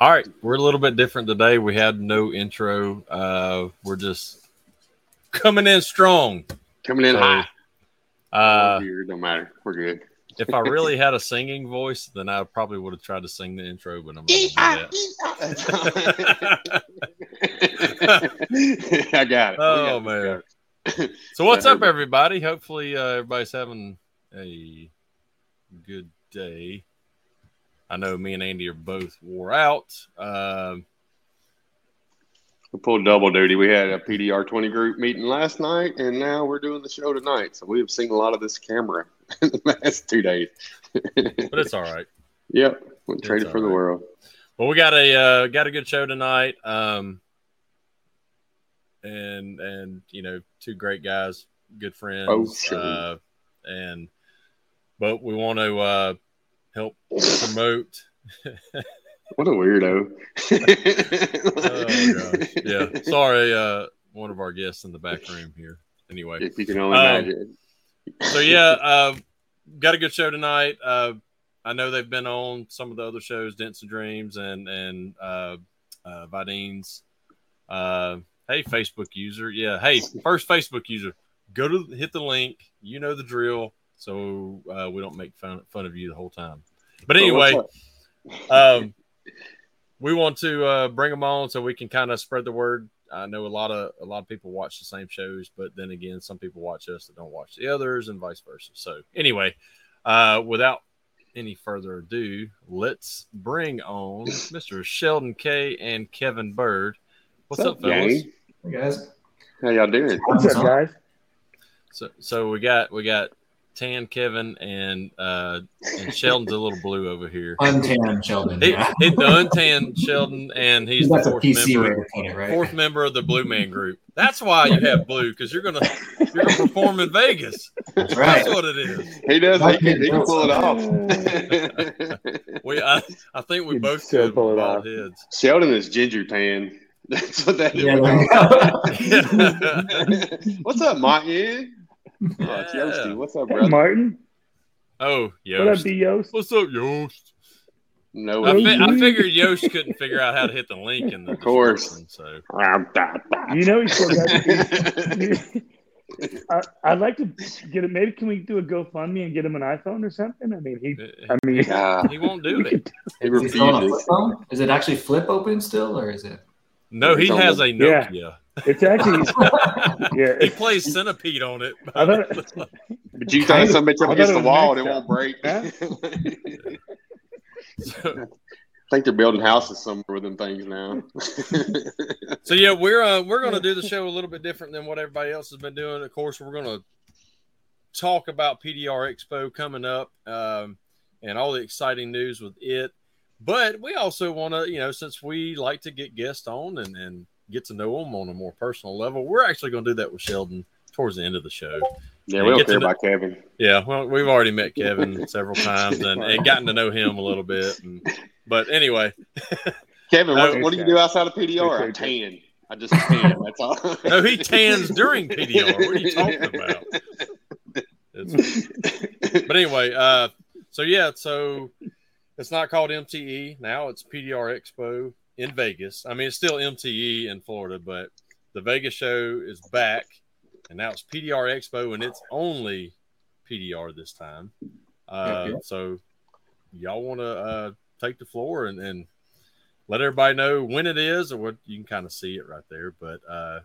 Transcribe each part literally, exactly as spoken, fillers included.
All right, we're a little bit different today. We had no intro. Uh, we're just coming in strong. Coming in so, high. Uh, weird, don't matter. We're good. If I really had a singing voice, then I probably would have tried to sing the intro, but I'm not going to do that. I got it. Oh, man. So what's up, everybody? Hopefully uh, everybody's having a good day. I know me and Andy are both wore out. Uh, we pulled double duty. We had a P D R twenty group meeting last night, and now we're doing the show tonight. So we have seen a lot of this camera in the last two days. But it's all right. Yep, we traded for the world. Well, we got a uh, got a good show tonight, um, and and you know, two great guys, good friends, oh, sure. uh, and but we want to. Uh, Help promote. What a weirdo. Oh, gosh. Yeah. Sorry, uh, one of our guests in the back room here. Anyway. If you can only um, imagine. So, yeah, uh, got a good show tonight. Uh, I know they've been on some of the other shows, Dents and Dreams and, and uh, uh, Videen's. Uh, hey, Facebook user. Yeah. Hey, first Facebook user. Go to hit the link. You know the drill. So uh, we don't make fun, fun of you the whole time. But anyway, um, we want to uh, bring them on so we can kind of spread the word. I know a lot of a lot of people watch the same shows, but then again, some people watch us that don't watch the others and vice versa. So anyway, uh, without any further ado, let's bring on Mister Sheldon Kay and Kevin Bird. What's, What's up, fellas? Hey, guys. How y'all doing? What's up, guys? So so we got we got Tan Kevin and uh, and Sheldon's a little blue over here. Untanned Sheldon. He, yeah. he, the untanned Sheldon, and he's That's the fourth member, it, right? fourth member of the Blue Man Group. That's why you have blue, because you're gonna you're gonna perform in Vegas. That's right. That's what it is. He does. He can, he can pull it off. we, I, I think we He'd both could pull it off. Heads. Sheldon is ginger tan. That's what that yeah, is. Yeah. What's up, Martin? Yeah. Oh, it's Yoasty. What's up, brother? Hey, Martin. Oh, Yoast. What up, Yoast? What's up, Yoast? No, I, fi- I figured Yoast couldn't figure out how to hit the link in the of course. So you know he's still got to be. I, I'd like to get it. Maybe can we do a GoFundMe and get him an iPhone or something? I mean, he. I mean, yeah. He won't do it. He refuses. Is it on a flip phone? Is it actually flip open still, or is it? No, he has a Nokia. Yeah. It's actually, yeah. He plays Centipede on it. But, thought, but you throw something up against the wall and it won't break. Huh? So, I think they're building houses somewhere with them things now. So yeah, we're uh, we're gonna do the show a little bit different than what everybody else has been doing. Of course, we're gonna talk about P D R Expo coming up um, and all the exciting news with it. But we also want to, you know, since we like to get guests on and and. get to know them on a more personal level. We're actually going to do that with Sheldon towards the end of the show. Yeah, we don't care about Kevin. Yeah, well, we've already met Kevin several times and, and gotten to know him a little bit. And, but anyway. Kevin, what, uh, what do you do outside of P D R? I tan. I just tan. That's all. No, he tans during P D R. What are you talking about? It's, but anyway, uh, so yeah, so it's not called M T E. Now it's P D R Expo. In Vegas. I mean, it's still M T E in Florida, but the Vegas show is back, and now it's P D R Expo, and it's only P D R this time. Uh, okay. So y'all want to uh, take the floor and, and let everybody know when it is, or what you can kind of see it right there, but uh,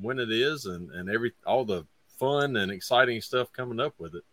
when it is and, and every all the fun and exciting stuff coming up with it.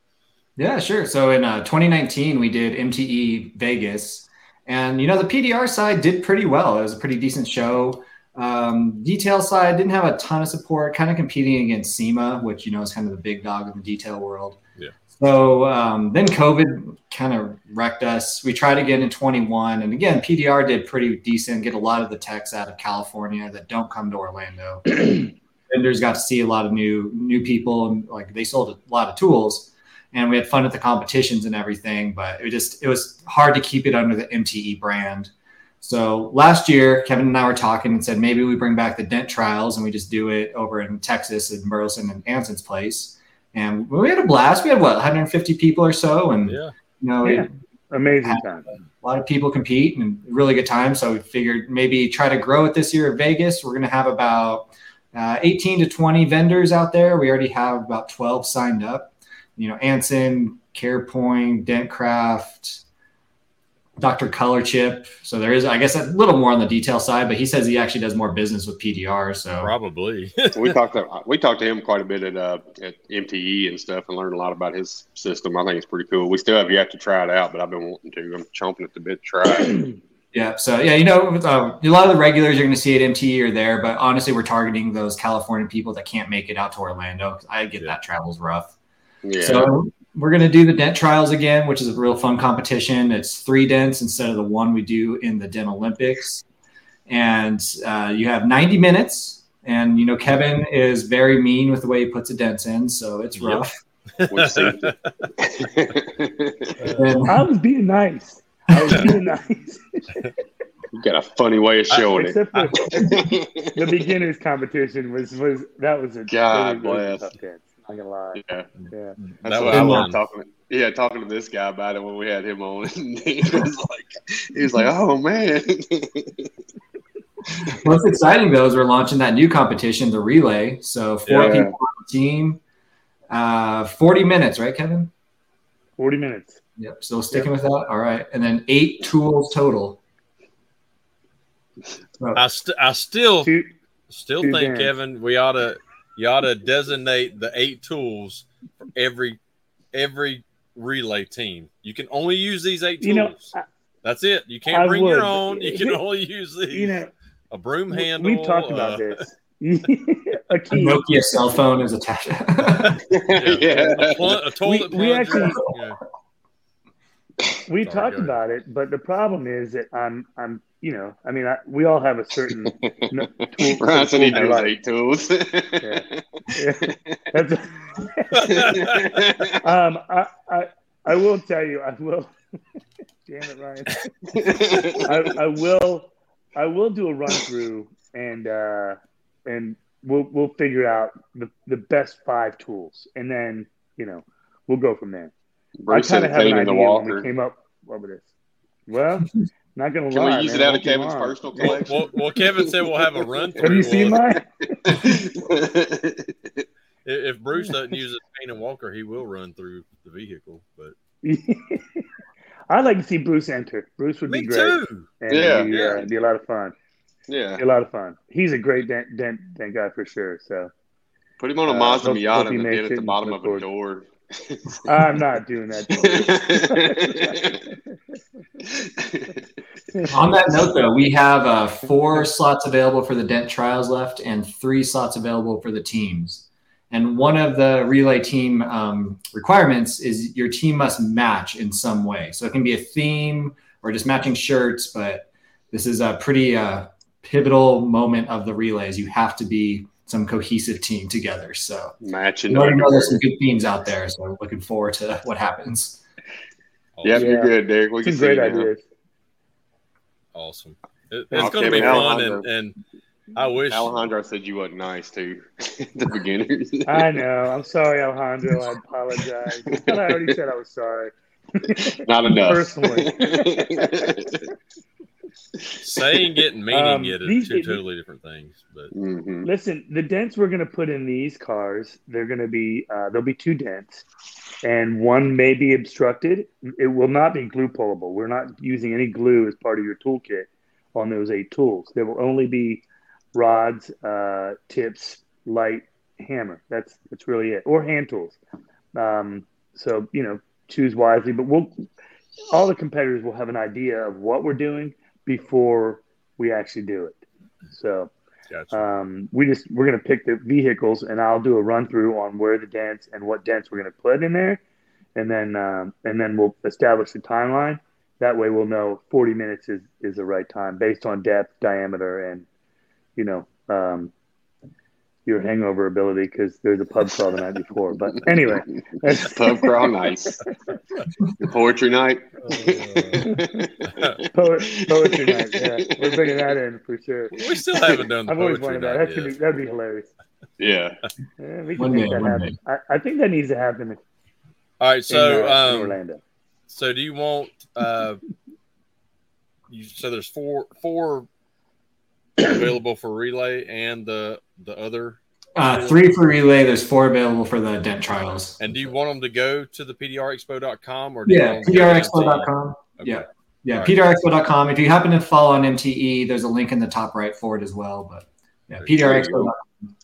Yeah, sure. So in uh, twenty nineteen, we did M T E Vegas. And, you know, the P D R side did pretty well. It was a pretty decent show. Um, detail side didn't have a ton of support, kind of competing against SEMA, which, you know, is kind of the big dog in the detail world. Yeah. So um, then COVID kind of wrecked us. We tried again in twenty-one. And, again, P D R did pretty decent, get a lot of the techs out of California that don't come to Orlando. Vendors got to see a lot of new new people, and, like, they sold a lot of tools. And we had fun at the competitions and everything, but it just it was hard to keep it under the M T E brand. So last year, Kevin and I were talking and said, maybe we bring back the Dent Trials and we just do it over in Texas in Burleson and Anson's place. And we had a blast. We had, what, one hundred fifty people or so? And, yeah. you know, yeah. amazing time. A lot of people compete and really good time. So we figured maybe try to grow it this year at Vegas. We're going to have about uh, eighteen to twenty vendors out there. We already have about twelve signed up. You know, Anson, CarePoint, Dentcraft, Doctor Color Chip. So there is, I guess, a little more on the detail side, but he says he actually does more business with P D R. So probably we talked to, we talked to him quite a bit at uh, at M T E and stuff, and learned a lot about his system. I think it's pretty cool. We still have yet to try it out, but I've been wanting to. I'm chomping at the bit to try it. Yeah. So yeah, you know, uh, a lot of the regulars you're going to see at M T E are there, but honestly, we're targeting those California people that can't make it out to Orlando, because I get yeah. that travel's rough. Yeah. So we're going to do the Dent Trials again, which is a real fun competition. It's three dents instead of the one we do in the Dent Olympics. And uh, you have ninety minutes. And, you know, Kevin is very mean with the way he puts the dents in, so it's rough. Yep. We'll see. and, I was being nice. I was being nice. You've got a funny way of showing I, except it. Except the beginners competition was, was that was a God really bless. I'm not gonna lie. Yeah, yeah. That's that what I love talking. Yeah, talking to this guy about it when we had him on. he was like, he was like, "Oh man." What's exciting though is we're launching that new competition, the relay. So four yeah. people on the team, uh, forty minutes, right, Kevin? Forty minutes. Yep. So sticking yep. with that. All right, and then eight tools total. So, I st- I still two, still two think, games. Kevin, we ought to. You ought to designate the eight tools for every every relay team. You can only use these eight tools. You know, I, That's it. You can't I bring would. your own. You can only use these. You know, a broom handle. We've talked about uh, this. a key. A Nokia cell phone is attached. yeah, yeah. A, pl- a toilet plunger. We, we actually yeah. we Sorry, talked about it, but the problem is that I'm I'm. You know, I mean, I, we all have a certain no, tool. Right, tool so like. eight tools. yeah. Yeah. That's a, um, I, I, I will tell you, I will. Damn it, Ryan. I, I will, I will do a run through, and uh, and we'll we'll figure out the, the best five tools, and then you know we'll go from there. Bruce I kind of had an idea when we came up over this. Well. Not gonna Can lie, we use man, it out of Kevin's on. personal collection? Well, well, Kevin said we'll have a run through. Have you seen mine? If Bruce doesn't use his cane and walker, he will run through the vehicle. But I'd like to see Bruce enter. Bruce would Me be great. Me too. And yeah, it'd be, yeah. Uh, it'd be a lot of fun. Yeah, a lot of fun. He's a great dent, dent, dent guy for sure. So put him on a uh, Mazda Miata and get at the bottom of a door. I'm not doing that. On that note, though, we have uh, four slots available for the Dent Trials left, and three slots available for the teams. And one of the relay team um, requirements is your team must match in some way. So it can be a theme or just matching shirts, but this is a pretty uh, pivotal moment of the relays. You have to be some cohesive team together. So matching. You know, I know there's some good teams out there, so I'm looking forward to what happens. Awesome. Yep, yeah, you're good, Derek. We it's can see great ideas. Awesome. It, it's okay, going to be Alejandro. fun, and, and I wish Alejandro said you wasn't nice to the beginners. I know. I'm sorry, Alejandro. I apologize. I already said I was sorry. Not enough. Personally. Saying it and meaning um, it is two it, totally different things. But mm-hmm. Listen, the dents we're going to put in these cars, they're going to be uh, there'll be two dents, and one may be obstructed. It will not be glue pullable. We're not using any glue as part of your toolkit on those eight tools. There will only be rods, uh, tips, light, hammer. That's that's really it, or hand tools. Um, so you know, choose wisely. But we'll all the competitors will have an idea of what we're doing before we actually do it. So gotcha. um, we just, we're going to pick the vehicles, and I'll do a run through on where the dents and what dents we're going to put in there. And then, um, and then we'll establish the timeline. That way we'll know forty minutes is, is the right time based on depth, diameter, and, you know, um, your hangover ability, because there's a pub crawl the night before. But anyway. Pub crawl, nice. Your poetry night. Poet, poetry night, yeah. We're bringing that in for sure. We still haven't done the I've always wanted that. That should be, that'd be hilarious. Yeah. yeah we can one make day, that happen. I, I think that needs to happen. All right, so in, uh, um, in Orlando. So do you want uh, – you so there's four four available for relay and the the other? Uh, three for relay. There's four available for the Dent Trials. And do you want them to go to the P D R Expo dot com? Or do yeah, you P D R Expo dot com. Okay. Yeah. Yeah, P D R Expo dot com. If you happen to follow on M T E, there's a link in the top right for it as well. But yeah, P D R Expo dot com.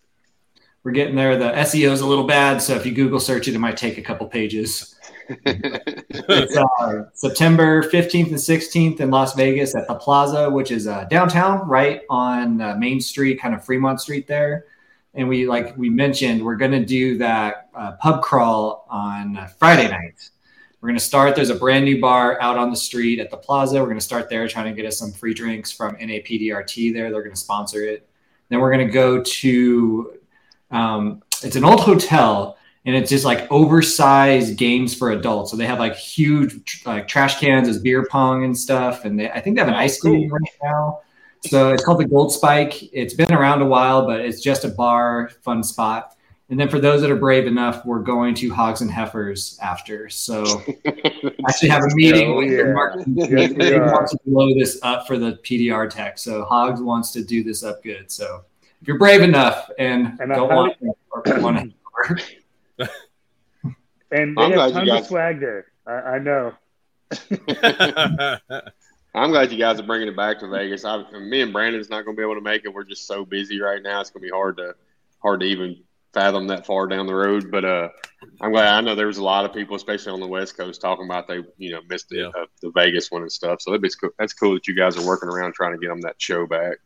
We're getting there. The S E O is a little bad, so if you Google search it, it might take a couple pages. It's uh, September fifteenth and sixteenth in Las Vegas at the Plaza, which is uh, downtown, right on uh, Main Street, kind of Fremont Street there. And we, like we mentioned, we're going to do that uh, pub crawl on uh, Friday night. We're going to start. There's a brand new bar out on the street at the Plaza. We're going to start there, trying to get us some free drinks from N A P D R T there. They're going to sponsor it. Then we're going to go to, um, it's an old hotel, and it's just like oversized games for adults. So they have like huge like trash cans as beer pong and stuff. And they, I think they have an ice cream right now. So it's called the Gold Spike. It's been around a while, but it's just a bar, fun spot. And then for those that are brave enough, we're going to Hogs and Heifers after. So I should have a meeting oh, with yeah. Mark. They want to blow this up for the P D R tech. So Hogs wants to do this up good. So if you're brave enough and, and don't want to want to And they I'm have tons of swag there. I, I know. I'm glad you guys are bringing it back to Vegas. I, me and Brandon's not going to be able to make it. We're just so busy right now. It's going to be hard to hard to even – fathom that far down the road, but uh I'm glad. I know there was a lot of people, especially on the West Coast, talking about they you know missed the, yeah. uh, the Vegas one and stuff, so that'd be cool. That's cool that you guys are working around trying to get them that show back.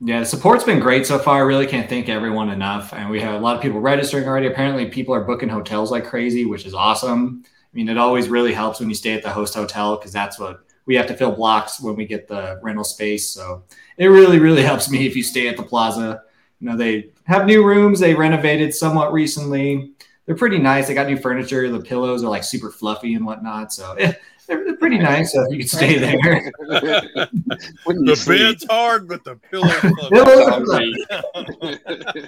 Yeah, the support's been great so far. I really can't thank everyone enough, and we have a lot of people registering already. Apparently people are booking hotels like crazy, which is awesome. I mean, it always really helps when you stay at the host hotel, because that's what we have to fill blocks when we get the rental space. So it really really helps me if you stay at the Plaza. You know, they have new rooms. They renovated somewhat recently. They're pretty nice. They got new furniture. The pillows are like super fluffy and whatnot. So yeah, they're, they're pretty nice. So you can stay there. The bed's hard, but the pillows are fluffy.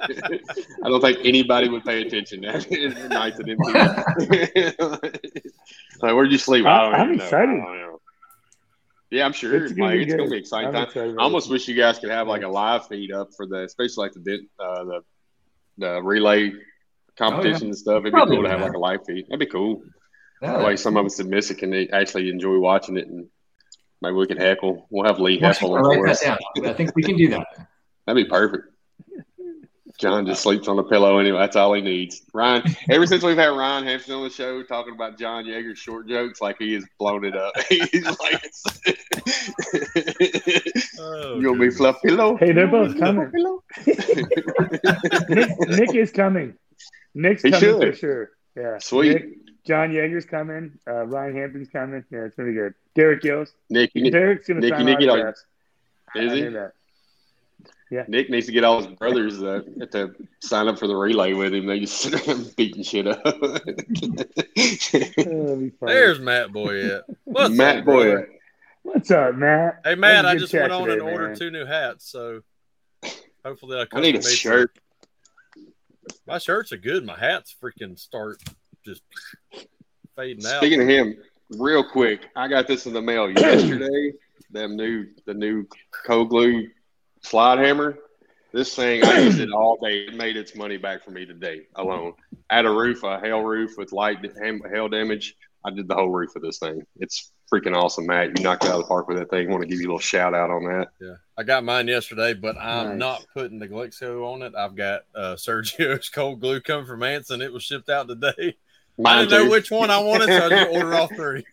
I don't think anybody would pay attention. It's nice and empty. Like, where'd you sleep? I, I don't I'm even excited. Know. I don't know. Yeah, I'm sure. It's gonna, like, it's gonna be exciting time. I almost wish you guys could have like a live feed up for the, especially like the uh, the, the relay competition oh, yeah. and stuff. It'd Probably be cool to have that. Like a live feed. That'd be cool. That that way, cool. Some of us that miss it can actually enjoy watching it, and maybe we can heckle. We'll have Lee heckle for us. Down. I think we can do that. That'd be perfect. John just sleeps on the pillow anyway. That's all he needs. Ryan, ever since we've had Ryan Hampson on the show talking about John Yeager's short jokes, like he has blown it up. He's like, oh, "You'll be fluff pillow." Hey, they're both coming. Nick, Nick is coming. Nick's he coming should. For sure. Yeah, sweet. Nick, John Yeager's coming. Uh, Ryan Hampson's coming. Yeah, it's gonna be good. Derek Yost. Nick, Derek's gonna Nick, sign Nick, on. Is he? That. Yeah. Nick needs to get all his brothers uh, to sign up for the relay with him. They just sit there beating shit up. There's Matt Boyette. What's Matt up, Boyette. What's up, Matt? Hey, Matt, I just went on today, and ordered man. two new hats, so hopefully I'll come I need a shirt. Some. My shirts are good. My hats freaking start just fading Speaking out. Speaking of him, real quick, I got this in the mail yesterday. Them new, the new cold glue slide hammer. This thing, I used it all day. It made its money back for me today alone. I had a roof, a hail roof with light hail damage. I did the whole roof of this thing. It's freaking awesome, Matt. You knocked it out of the park with that thing. I want to give you a little shout out on that. Yeah, I got mine yesterday, but I'm nice. Not putting the Glexo on it. I've got uh, Sergio's cold glue coming from Anson. It was shipped out today. Mine I didn't too. know which one I wanted, so I just ordered all three.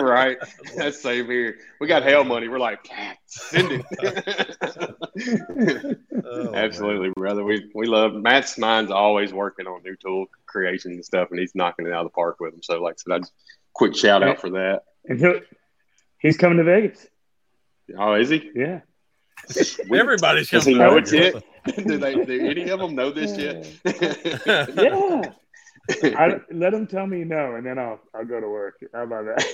Right. That's same here. We got hell money. We're like, send it. Oh, absolutely, man. Brother. We we love Matt's mind's always working on new tool creation and stuff, and he's knocking it out of the park with him. So, like I said, I just quick shout out for that. And he'll, he's coming to Vegas. Oh, is he? Yeah. Sweet. Everybody's coming. Does he know it's yet? do they? Do any of them know this yet? Yeah. I, let them tell me no, and then I'll I'll go to work. How about that?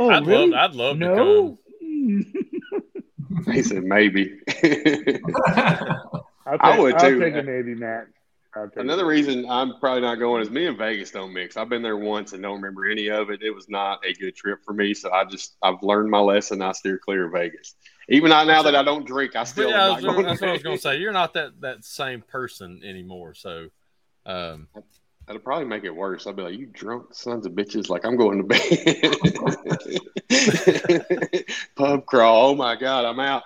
oh, I'd really? love I'd love no? to come. He said maybe. I'll take, I would I'll too. I'll take a maybe, Matt. Another reason I'm probably not going is me and Vegas don't mix. I've been there once and don't remember any of it. It was not a good trip for me. So I just, I've learned my lesson. I steer clear of Vegas. Even now so, that I don't drink, I still yeah, am not that's going that's to what Vegas. I was going to say. You're not that, that same person anymore. So um, that'll probably make it worse. I'll be like, you drunk sons of bitches. Like, I'm going to bed. Pub crawl. Oh, my God, I'm out.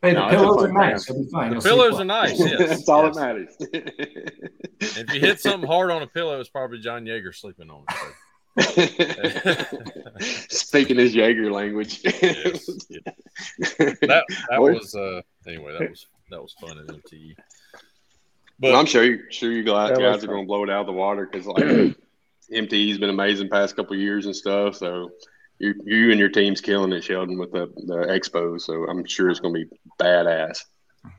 Hey, the no, pillows are nice. It'll be fine. The pillows are nice, yes. That's all yes. that matters. If you hit something hard on a pillow, it's probably John Yeager sleeping on it. Speaking his Yeager language. Yes, yes. That that was uh, anyway. That was that was fun at M T E. But well, I'm sure you sure you guys, guys are going to blow it out of the water because like M T E's been amazing past couple of years and stuff. So. You, you and your team's killing it, Sheldon, with the, the expo. So I'm sure it's going to be badass.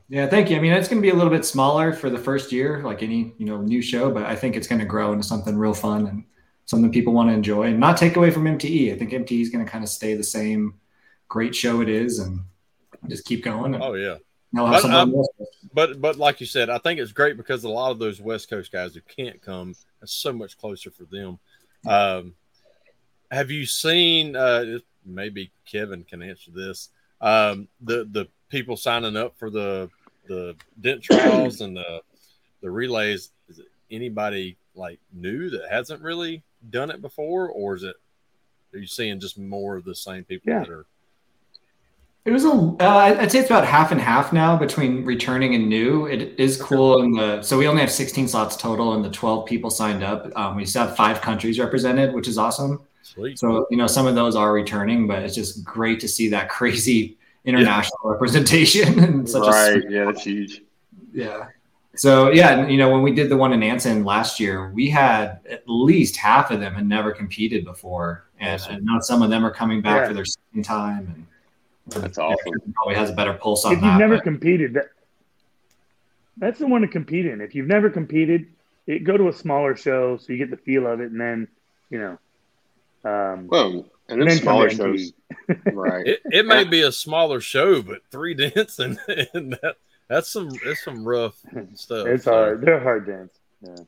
Yeah, thank you. I mean, it's going to be a little bit smaller for the first year, like any you know new show, but I think it's going to grow into something real fun and something people want to enjoy and not take away from M T E. I think M T E is going to kind of stay the same great show it is and just keep going. And oh, yeah. Have but, um, but but like you said, I think it's great because a lot of those West Coast guys who can't come, it's so much closer for them. Um Have you seen, uh, maybe Kevin can answer this, um, the the people signing up for the the Dent Trials and the the relays, is it anybody like new that hasn't really done it before, or is it, are you seeing just more of the same people yeah. that are? It was, a, uh, I'd say it's about half and half now between returning and new. It is cool. And the, so we only have sixteen slots total and the twelve people signed up. Um, we still have five countries represented, which is awesome. Sweet. So, you know, some of those are returning, but it's just great to see that crazy international yeah. representation. And such right. A yeah, that's huge. Yeah. So, yeah, you know, when we did the one in Anson last year, we had at least half of them had never competed before. And, and now some of them are coming back yeah. for their second time. And that's awesome. Probably has a better pulse on that. If you've that, never but... competed, that, that's the one to compete in. If you've never competed, it, go to a smaller show so you get the feel of it and then, you know, Um, well, and it's smaller shows, right? It, it may be a smaller show, but three dents and, and that, that's some that's some rough stuff. It's so. hard. They're hard dents. Yeah.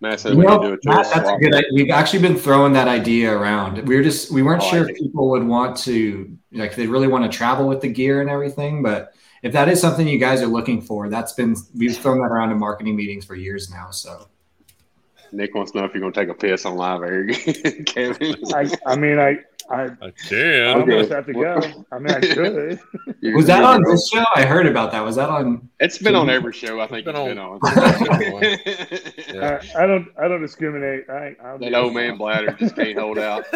Matt said we know, do a Matt, that's a good idea. We've actually been throwing that idea around. We were just we weren't oh, sure if people would want to like they really want to travel with the gear and everything, but if that is something you guys are looking for, that's been we've thrown that around in marketing meetings for years now. So. Nick wants to know if you're going to take a piss on live air again, Kevin. I, I mean, I I, I can. I almost have to go. I mean, I could. Was that on this show? I heard about that. Was that on? It's been on every show. I think it's been on. It's been on. yeah. I, I don't. I don't discriminate. I, I'll that old man bladder just can't hold out.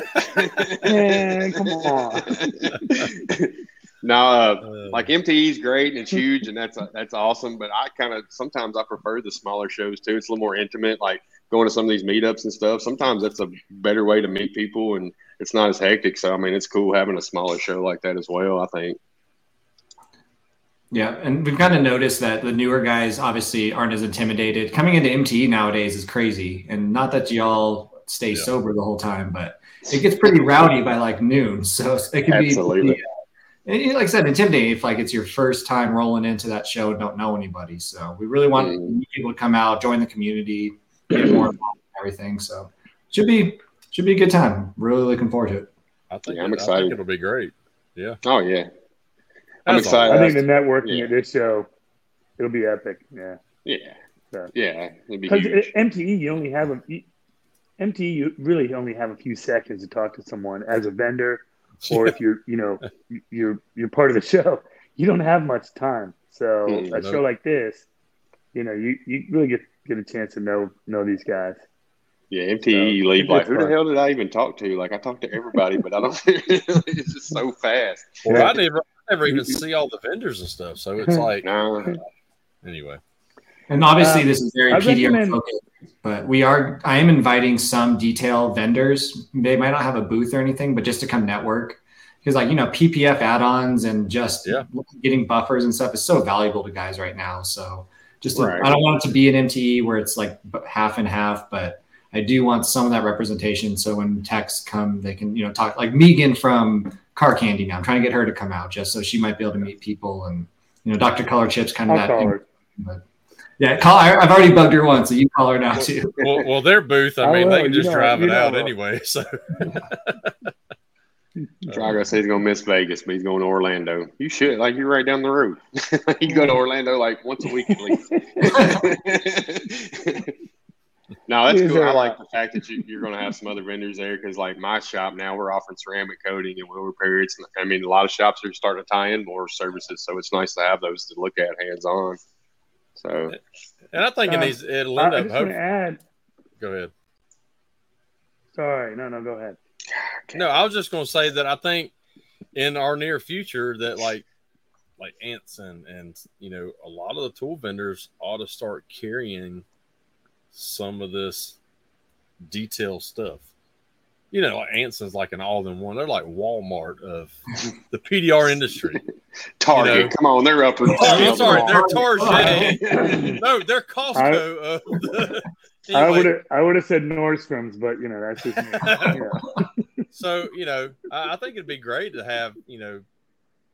Man, come on. No, uh, like M T E is great and it's huge and that's that's awesome. But I kind of sometimes I prefer the smaller shows too. It's a little more intimate. Like going to some of these meetups and stuff. Sometimes that's a better way to meet people and it's not as hectic. So I mean, it's cool having a smaller show like that as well. I think. Yeah, and we've kind of noticed that the newer guys obviously aren't as intimidated. Coming into M T E nowadays is crazy, and not that y'all stay yeah. sober the whole time, but it gets pretty rowdy by like noon. So it can Absolutely. be. And like I said, intimidating if like it's your first time rolling into that show and don't know anybody. So we really want mm. people to come out, join the community, get more involved in everything. So should be should be a good time. Really looking forward to it. I think yeah, I'm excited. I think it'll be great. Yeah. Oh yeah. I'm That's excited. Awesome. I think the networking yeah. at this show, it'll be epic. Yeah. Yeah. So. Yeah. Because M T E, you only have a M T E. You really only have a few seconds to talk to someone as a vendor. Or if you're, you know, you're you're part of the show, you don't have much time. So mm, a no. show like this, you know, you, you really get get a chance to know know these guys. Yeah, M T E, so, you leave like, who fun. the hell did I even talk to? Like, I talked to everybody, but I don't. It's just so fast. Well, I never, I never even see all the vendors and stuff. So it's like, no. anyway. And obviously, um, this is very P D R focused, but we are. I am inviting some detail vendors. They might not have a booth or anything, but just to come network, because like you know, P P F add-ons and just yeah. getting buffers and stuff is so valuable to guys right now. So just right. to, I don't want it to be an M T E where it's like half and half, but I do want some of that representation. So when techs come, they can you know talk like Megan from Car Candy. Now I'm trying to get her to come out just so she might be able to meet people and you know Doctor Color Chip's kind of I'll that. Yeah, call her. I've already bugged her once, so you call her now too. Well, well their booth, I mean, I they can just know, drive it out know. anyway. So Drago says he's gonna miss Vegas, but he's going to Orlando. You should, like, you're right down the road. You go to Orlando like once a week at least. No, that's cool. I like the fact that you, you're going to have some other vendors there because, like, my shop now, we're offering ceramic coating and wheel repair. It's, I mean, a lot of shops are starting to tie in more services, so it's nice to have those to look at hands on. So, and I think um, it needs, it'll end I up. Hope- add, go ahead. Sorry, no, no, go ahead. Okay. No, I was just going to say that I think in our near future that like like Anson and you know a lot of the tool vendors ought to start carrying some of this detail stuff. You know, like Anson's like an all-in-one. They're like Walmart of the P D R industry. Target, you know? Come on, they're up. Oh, I'm sorry, they're Target. No, they're Costco. I, of the, anyway. I would have, I would have said Nordstrom's, but you know that's just me. Yeah. So you know, I, I think it'd be great to have you know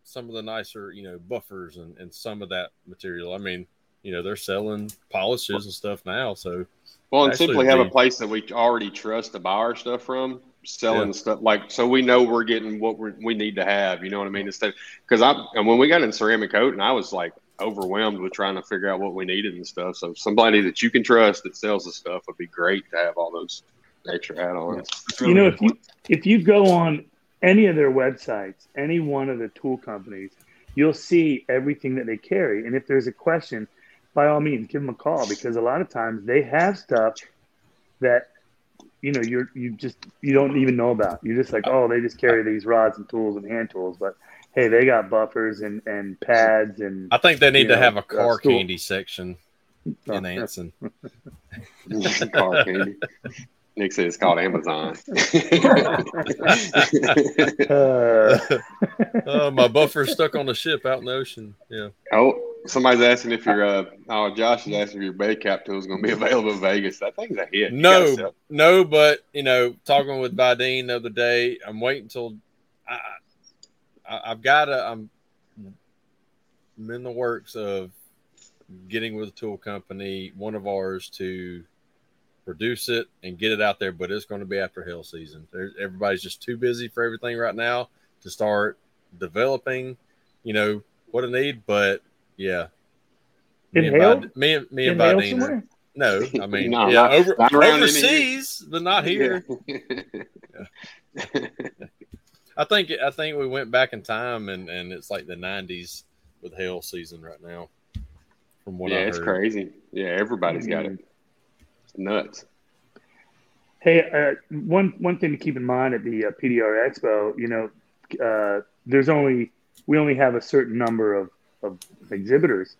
some of the nicer you know buffers and, and some of that material. I mean, you know, they're selling polishes and stuff now, so. Well, and actually, simply have a place that we already trust to buy our stuff from, selling yeah. stuff like so we know we're getting what we we need to have. You know what I mean? Instead, because I and when we got in ceramic coating, I was like overwhelmed with trying to figure out what we needed and stuff. So somebody that you can trust that sells the stuff would be great to have all those extra add-ons. Yeah. Really you know, if you, if you go on any of their websites, any one of the tool companies, you'll see everything that they carry, and if there's a question, by all means, give them a call because a lot of times they have stuff that, you know, you're you just you don't even know about. You're just like, oh, they just carry these rods and tools and hand tools, but hey, they got buffers and, and pads and. I think they need to know, have a car candy section oh. in Anson. Car candy. Nick says it's called Amazon. uh, uh, my buffer's stuck on a ship out in the ocean. Yeah. Oh. Somebody's asking if your uh, oh Josh is asking if your bay cap tool is going to be available in Vegas. I think that hit. No, no, but you know, talking with Videen the other day, I'm waiting till I, I I've got to. I'm, I'm in the works of getting with a tool company, one of ours, to produce it and get it out there. But it's going to be after hail season. There's, everybody's just too busy for everything right now to start developing. You know what I need, but yeah, me and, Biden, me and me and Videen. No, I mean, no, yeah, not, over, not overseas, but not here. Yeah. Yeah. I think I think we went back in time, and, and it's like the nineties with hail season right now. From what yeah, I heard, it's crazy. Yeah, everybody's mm-hmm. got it. It's nuts. Hey, uh, one one thing to keep in mind at the uh, P D R Expo, you know, uh, there's only we only have a certain number of. of exhibitors,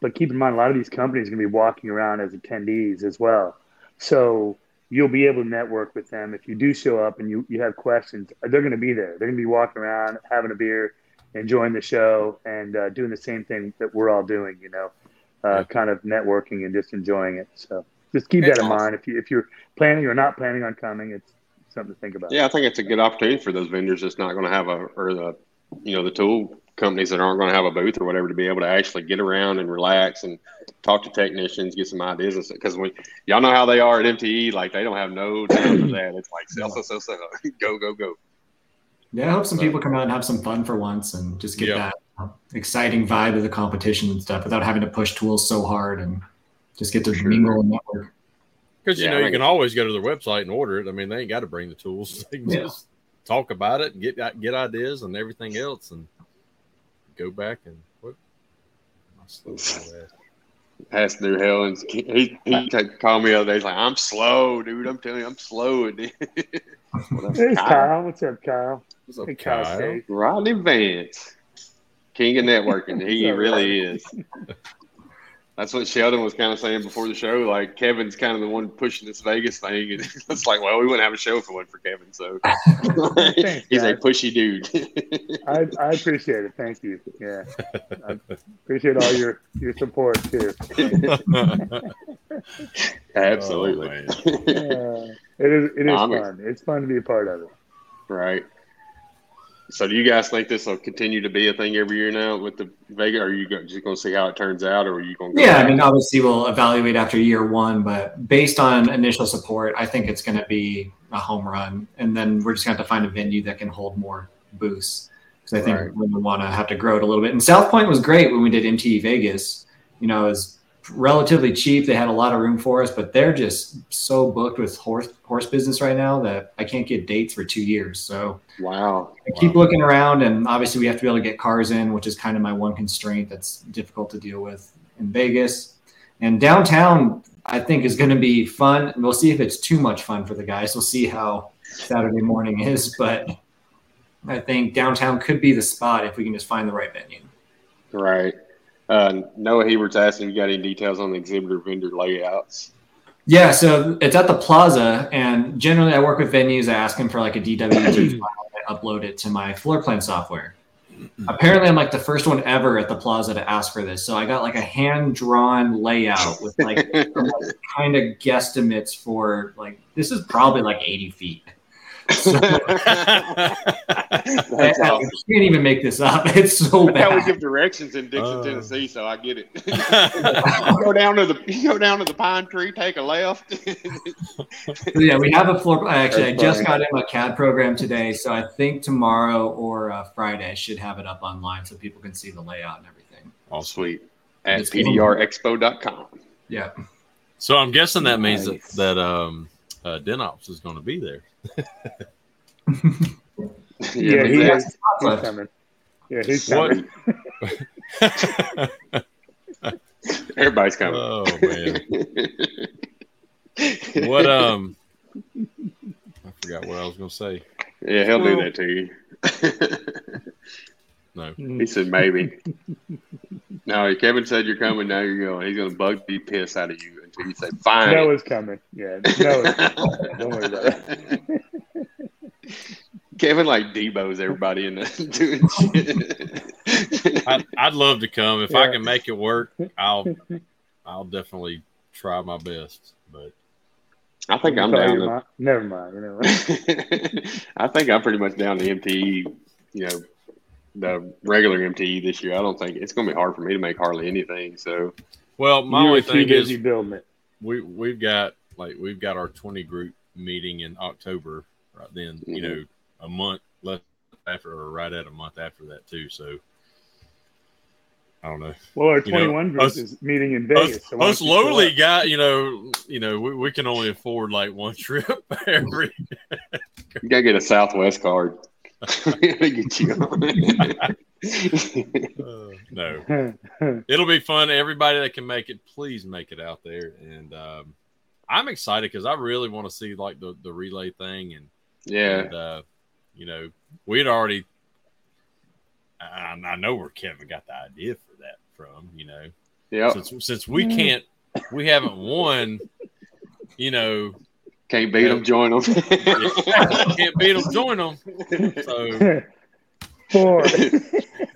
but keep in mind a lot of these companies are going to be walking around as attendees as well, so you'll be able to network with them. If you do show up and you, you have questions, they're going to be there. They're going to be walking around, having a beer, enjoying the show, and uh, doing the same thing that we're all doing, you know, uh, yeah. kind of networking and just enjoying it. So just keep that in mind. If, you, if you're planning or not planning on coming, it's something to think about. Yeah, I think it's a good opportunity for those vendors that's not going to have a, or the, you know, the tool companies that aren't going to have a booth or whatever to be able to actually get around and relax and talk to technicians, get some ideas. Because when y'all know how they are at M T E, like they don't have no time for that. It's like sell, sell, sell, sell, go, go, go. Yeah, I hope some so, people come out and have some fun for once and just get yeah. that you know, exciting vibe of the competition and stuff without having to push tools so hard and just get to sure. mingle and network. Because you yeah, know you can always go to their website and order it. I mean, they ain't got to bring the tools. They can yeah. just talk about it and get get ideas and everything else and. Go back and what? Pass through hell and he he called me the other day. He's like, "I'm slow, dude. I'm telling you, I'm slow." Dude. What's up, Kyle? Kyle? What's up, Kyle? What's up, hey, Kyle? Kyle Rodney Vance, king of networking. He so really is. That's what Sheldon was kind of saying before the show. Like Kevin's kind of the one pushing this Vegas thing, and it's like, well, we wouldn't have a show if it wasn't for Kevin. So thanks, he's guys. a pushy dude. I, I appreciate it. Thank you. Yeah, I appreciate all your, your support too. Absolutely. Oh, yeah. It is. It is I'm fun. A... It's fun to be a part of it. Right. So do you guys think this will continue to be a thing every year now with the Vega? Are you just going to see how it turns out, or are you going to go Yeah, back? I mean, obviously we'll evaluate after year one, but based on initial support, I think it's going to be a home run. And then we're just going to have to find a venue that can hold more booths, because I think right. we want to have to grow it a little bit. And South Point was great when we did M T E Vegas. You know, it was relatively cheap. They had a lot of room for us, but they're just so booked with horse horse business right now that I can't get dates for two years. So wow, I keep wow. looking around, and obviously we have to be able to get cars in, which is kind of my one constraint that's difficult to deal with in Vegas. And downtown, I think, is going to be fun. And we'll see if it's too much fun for the guys. We'll see how Saturday morning is, but I think downtown could be the spot if we can just find the right venue. Right. Uh, Noah Hebert's asking if you got any details on the exhibitor vendor layouts. Yeah, so it's at the plaza, and generally I work with venues. I ask them for like a D W G file, and I upload it to my floor plan software. Apparently I'm like the first one ever at the plaza to ask for this. So I got like a hand-drawn layout with like, like kind of guesstimates for like, this is probably like eighty feet. So, I, awesome. I can't even make this up. It's so bad. How we give directions in Dixon, uh, Tennessee, so I get it. you go down to the you go down to the pine tree, take a left. Yeah, we have a floor. Actually, That's I just funny. got in my C A D program today, so I think tomorrow or uh, Friday I should have it up online so people can see the layout and everything. All sweet at it's P D R Expo dot com. Yeah. So I'm guessing that means nice. that, that um, uh, DentOps is going to be there. yeah, he has, he's coming. Yeah, he's coming. Everybody's coming. Oh man! What? Um, I forgot what I was gonna say. Yeah, he'll well, do that to you. No, he said maybe. No, Kevin said you're coming. Now you're going. He's gonna bug the piss out of you. You say fine. Noah's coming. Yeah, Noah's coming. Don't worry about it. Kevin like Debo's everybody in the doing shit. I'd, I'd love to come if yeah. I can make it work. I'll I'll definitely try my best. But I think I'm down. To, mind. Never mind. Never mind. I think I'm pretty much down to M T E. You know, the regular M T E this year. I don't think it's going to be hard for me to make hardly anything. So. Well, my You're only thing is it. we we've got like we've got our twenty group meeting in October. Right then, mm-hmm. you know, a month left after, or right at a month after that too. So I don't know. Well, our twenty-one know, group us, is meeting in Vegas. Us, so us lowly guy, you know, you know, we, we can only afford like one trip every. You gotta get a Southwest card. Get you on. uh, no, it'll be fun. Everybody that can make it, please make it out there. And um, I'm excited because I really want to see like the, the relay thing. And yeah, and, uh, you know, we'd already. I, I know where Kevin got the idea for that from. You know, yeah. Since since we can't, we haven't won. You know. Can't beat them, join them. Can't beat them, join them. So four.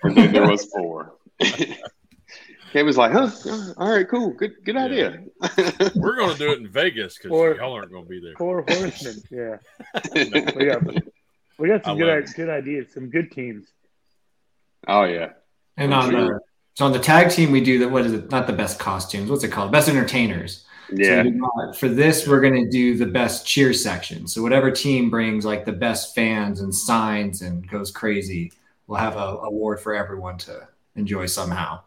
And then there was four. Kate was like, "Huh? All right, cool. Good, good yeah. idea." We're gonna do it in Vegas because y'all aren't gonna be there. Four horsemen. Yeah. No. We got, we got some I good, good ideas. Some good teams. Oh yeah. And on the, so on the tag team, we do the what is it? Not the best costumes. What's it called? Best entertainers. Yeah. So for this, we're going to do the best cheer section. So whatever team brings like the best fans and signs and goes crazy, we'll have a award for everyone to enjoy somehow.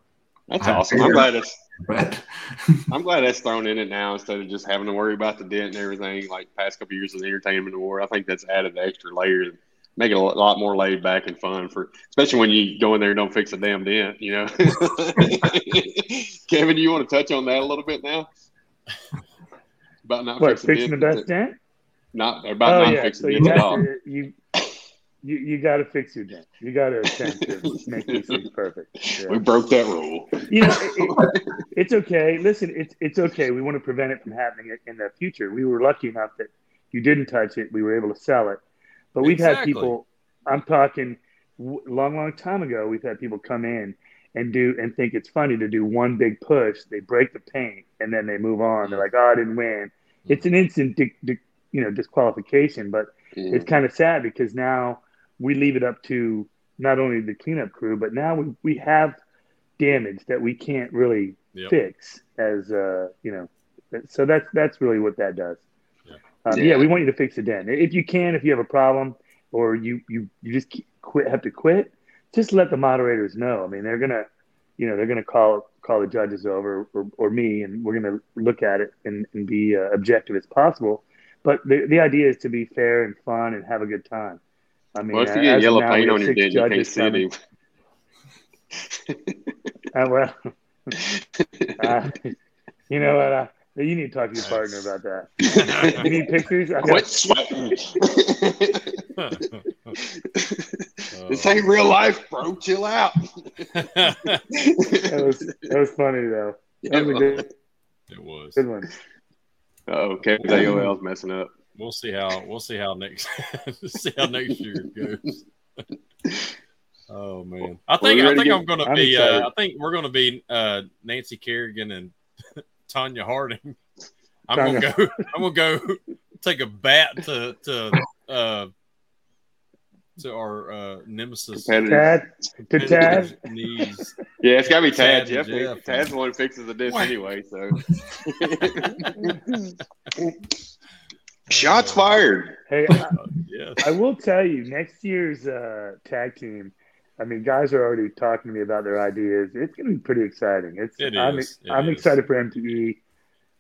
That's I awesome. I'm glad it's. But I'm glad that's thrown in it now instead of just having to worry about the dent and everything. Like past couple of years of the entertainment award, I think that's added an extra layer, to make it a lot more laid back and fun for, especially when you go in there and don't fix a damn dent. You know, Kevin, do you want to touch on that a little bit now? About not what, fixing, fixing the dust dent? Not about oh, not yeah. fixing so the dent at all. To, you, you, you got to fix your dent. You got to attempt to make these things perfect. Yeah. We broke that rule. You know, it, it, it's okay. Listen, it's it's okay. We want to prevent it from happening in the future. We were lucky enough that you didn't touch it. We were able to sell it. But we've exactly. had people. I'm talking long, long time ago. We've had people come in. And do and think it's funny to do one big push. They break the paint and then they move on. They're like, "Oh, I didn't win." It's an instant, di- di- you know, disqualification. But yeah. it's kind of sad because now we leave it up to not only the cleanup crew, but now we, we have damage that we can't really yep. fix as, uh, you know, so that's, that's really what that does. Yeah. Um, yeah. yeah. We want you to fix the dent. If you can, if you have a problem or you, you, you just quit, have to quit, just let the moderators know. I mean, they're going to, you know, they're going to call, call the judges over or, or me, and we're going to look at it and, and be uh, objective as possible. But the, the idea is to be fair and fun and have a good time. I mean, well, if you get yellow paint on your dent, you can't see them. uh, well, uh, you know what? Uh, you need to talk to your partner about that. You need pictures? I Quit sweating. This ain't real life, bro. Chill out. That was, that was funny, though. That yeah, was a good, it was. Good one. Uh-oh, Kevin's A O L's messing up. We'll see how we'll see how next see how next year goes. Oh man, I think I think I'm gonna I'm be uh, I think we're gonna be uh, Nancy Kerrigan and Tanya Harding. I'm Tanya. gonna go. I'm gonna go take a bat to to uh, to our uh, nemesis. Tad to Tad. Knees. Yeah, it's gotta be Tad, Tad Jeff. Jeff. Tad's the one who fixes the dish anyway, so. Shots fired. Hey, I, yes. I will tell you, next year's uh, tag team, I mean, guys are already talking to me about their ideas. It's going to be pretty exciting. It's, it is. I'm, it I'm is. excited for M T E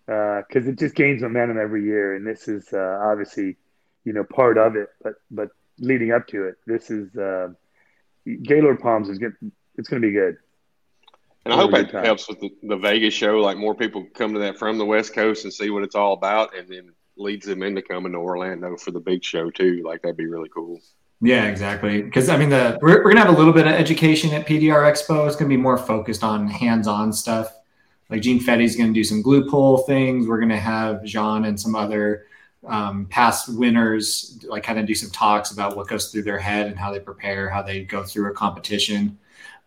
because uh, it just gains momentum every year, and this is uh, obviously, you know, part of it, but but leading up to it, this is uh, Gaylord Palms is going it's going to be good. And I hope that time. helps with the, the Vegas show. Like, more people come to that from the West Coast and see what it's all about, and then leads them into coming to Orlando for the big show too. Like, that'd be really cool. Yeah, exactly. Because I mean, the we're, we're gonna have a little bit of education at P D R Expo. It's gonna be more focused on hands-on stuff. Like Gene Fetti's gonna do some glue pull things. We're gonna have Jean and some other um, past winners like kind of do some talks about what goes through their head and how they prepare, how they go through a competition.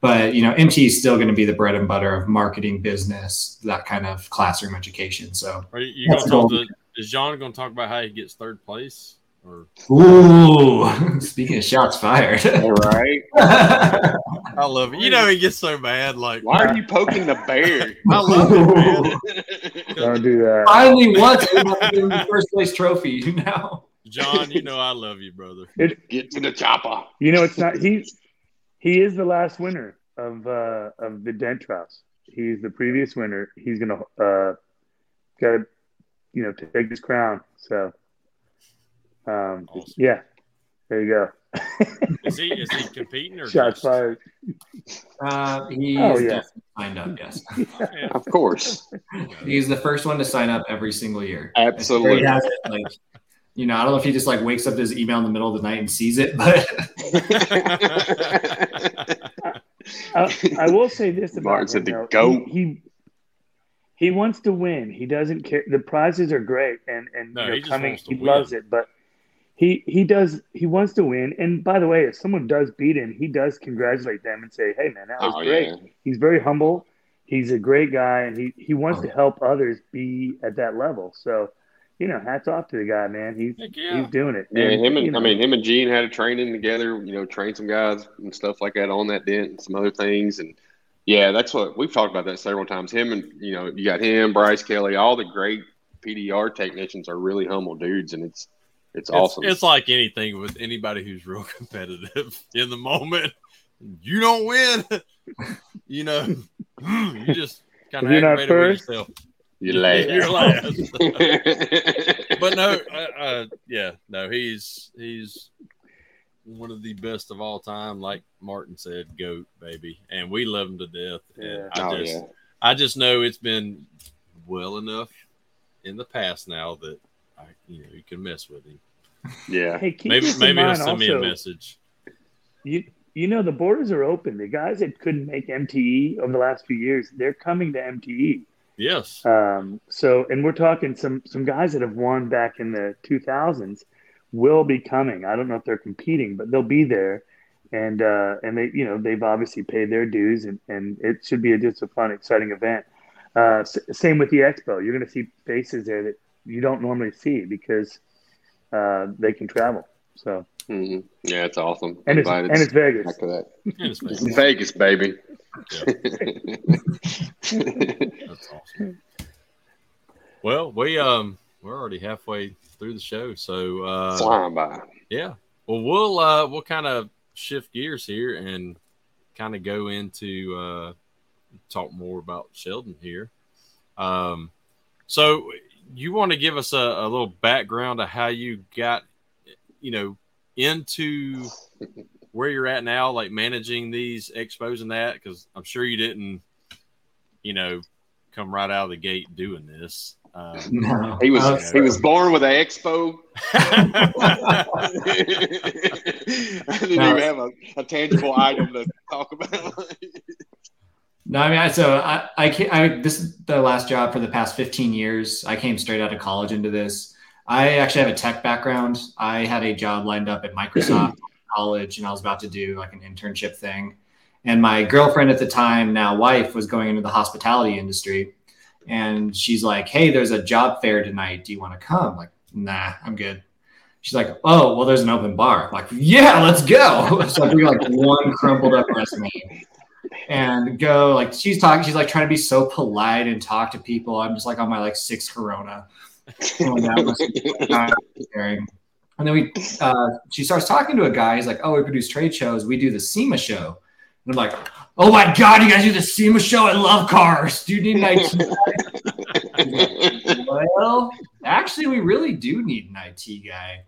But you know, M T E is still gonna be the bread and butter of marketing, business, that kind of classroom education. So are you gonna talk to Is John going to talk about how he gets third place? Or Ooh, speaking of shots fired. All right. I love it. You know, he gets so mad. Like, why are you poking the bear? I love it, man. Don't do that. Finally, once we have to give him the first place trophy, you know. John, you know I love you, brother. It, Get to the chopper. You know, it's not he. He is the last winner of uh, of the Dent Trials. He's the previous winner. He's going to uh, got to. you know, to take his crown. So, um, awesome. yeah, there you go. is he is he competing or shots just... fired? Uh, he's oh, yeah. definitely signed up. Yes, yeah. Of course. He's the first one to sign up every single year. Absolutely. He has it, like, you know, I don't know if he just like wakes up to his email in the middle of the night and sees it, but I, I will say this about Martin said to go. He, he He wants to win. He doesn't care. The prizes are great, and and no, you know, he coming, he win. loves it. But he he does he wants to win. And by the way, if someone does beat him, he does congratulate them and say, "Hey, man, that was oh, great." Yeah. He's very humble. He's a great guy, and he, he wants oh. to help others be at that level. So, you know, hats off to the guy, man. He's yeah. he's doing it. Yeah, and, him and you know, I mean, him and Gene had a training together. You know, trained some guys and stuff like that on that dent and some other things and. Yeah, that's what we've talked about that several times. Him and, you know, you got him, Bryce Kelly, all the great P D R technicians are really humble dudes, and it's it's, it's awesome. It's like anything with anybody who's real competitive in the moment. You don't win. You know, you just kind of aggravated with yourself. You're last. You're last. But no, uh, uh, yeah, no, he's he's – one of the best of all time, like Martin said, GOAT, baby. And we love him to death. And yeah. I oh, just yeah. I just know it's been well enough in the past now that I you know you can mess with him. Yeah. Hey, keep maybe maybe he'll send also, me a message. You you know the borders are open. The guys that couldn't make M T E over the last few years, they're coming to M T E. Yes. Um so and we're talking some some guys that have won back in the two thousands. Will be coming. I don't know if they're competing, but they'll be there, and uh, and they, you know, they've obviously paid their dues, and, and it should be a, just a fun, exciting event. Uh, s- same with the expo. You're going to see faces there that you don't normally see because uh, they can travel. So Mm-hmm. Yeah, it's awesome. And it's, and it's Vegas. Back to that. It's Vegas. It's Vegas, baby. Yeah. That's awesome. Well, we um we're already halfway through the show, so uh, flying by. Yeah. Well, we'll uh we'll kind of shift gears here and kind of go into uh talk more about Sheldon here. Um, so you want to give us a, a little background of how you got, you know, into where you're at now, like managing these expos and that, because I'm sure you didn't, you know, come right out of the gate doing this. Um, no. He was okay. He was born with an expo. I didn't no. even have a, a tangible item to talk about. No, I mean, I, so I, I, I, this is the last job for the past fifteen years. I came straight out of college into this. I actually have a tech background. I had a job lined up at Microsoft college, and I was about to do like an internship thing. And my girlfriend at the time, now wife, was going into the hospitality industry. And she's like, hey, there's a job fair tonight. Do you want to come? I'm like, nah, I'm good. She's like, oh, well, there's an open bar. I'm like, yeah, let's go. So we like one crumpled up resume. And go like she's talking, she's like trying to be so polite and talk to people. I'm just like on my like six Corona. Oh, that was and then we uh she starts talking to a guy. He's like, oh, we produce trade shows, we do the SEMA show. And I'm like, oh my god, you guys do the SEMA show? I love cars. Do you need an I T guy? Well, actually, we really do need an I T guy.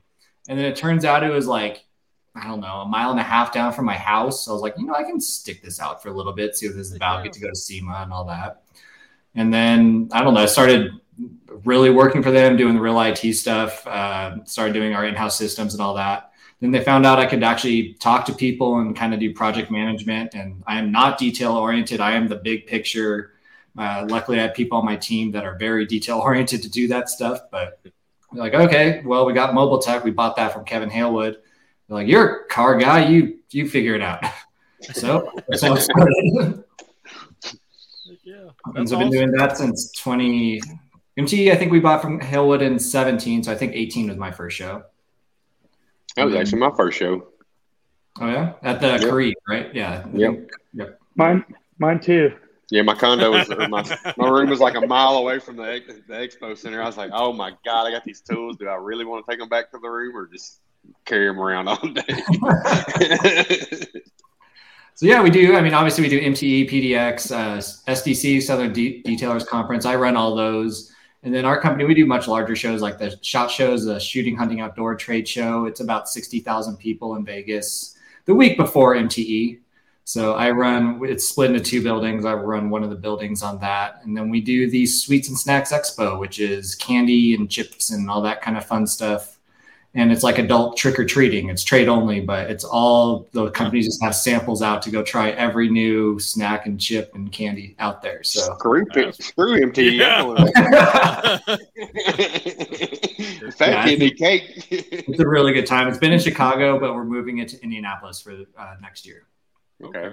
And then it turns out it was like, I don't know, a mile and a half down from my house. So I was like, you know, I can stick this out for a little bit, see what this is about, get to go to SEMA and all that. And then, I don't know, I started really working for them, doing the real I T stuff, uh, started doing our in-house systems and all that. Then they found out I could actually talk to people and kind of do project management. And I am not detail-oriented. I am the big picture. Uh, luckily, I have people on my team that are very detail-oriented to do that stuff. But they're like, okay, well, we got mobile tech. We bought that from Kevin Halewood. They're like, you're a car guy, you you figure it out. So, so yeah, I've awesome. been doing that since twenty M T E. I think we bought from Halewood in seventeen, so I think eighteen was my first show. That was actually my first show. Oh yeah, at the yep. Korea, right? Yeah. Yep. Yep. Mine, mine too. Yeah, my condo was or my my room was like a mile away from the the expo center. I was like, oh my god, I got these tools. Do I really want to take them back to the room or just carry them around all day? So yeah, we do. I mean, obviously we do M T E, P D X, uh, S D C, Southern De- Detailers Conference. I run all those. And then our company, we do much larger shows like the SHOT Shows, the Shooting, Hunting, Outdoor Trade Show. It's about sixty thousand people in Vegas the week before M T E. So I run, it's split into two buildings. I run one of the buildings on that. And then we do the Sweets and Snacks Expo, which is candy and chips and all that kind of fun stuff. And it's like adult trick-or-treating. It's trade only, but it's all the companies just have samples out to go try every new snack and chip and candy out there. So screw, screw M T E. Yeah. Fat yeah, candy cake. It's a really good time. It's been in Chicago, but we're moving it to Indianapolis for uh, next year. Okay.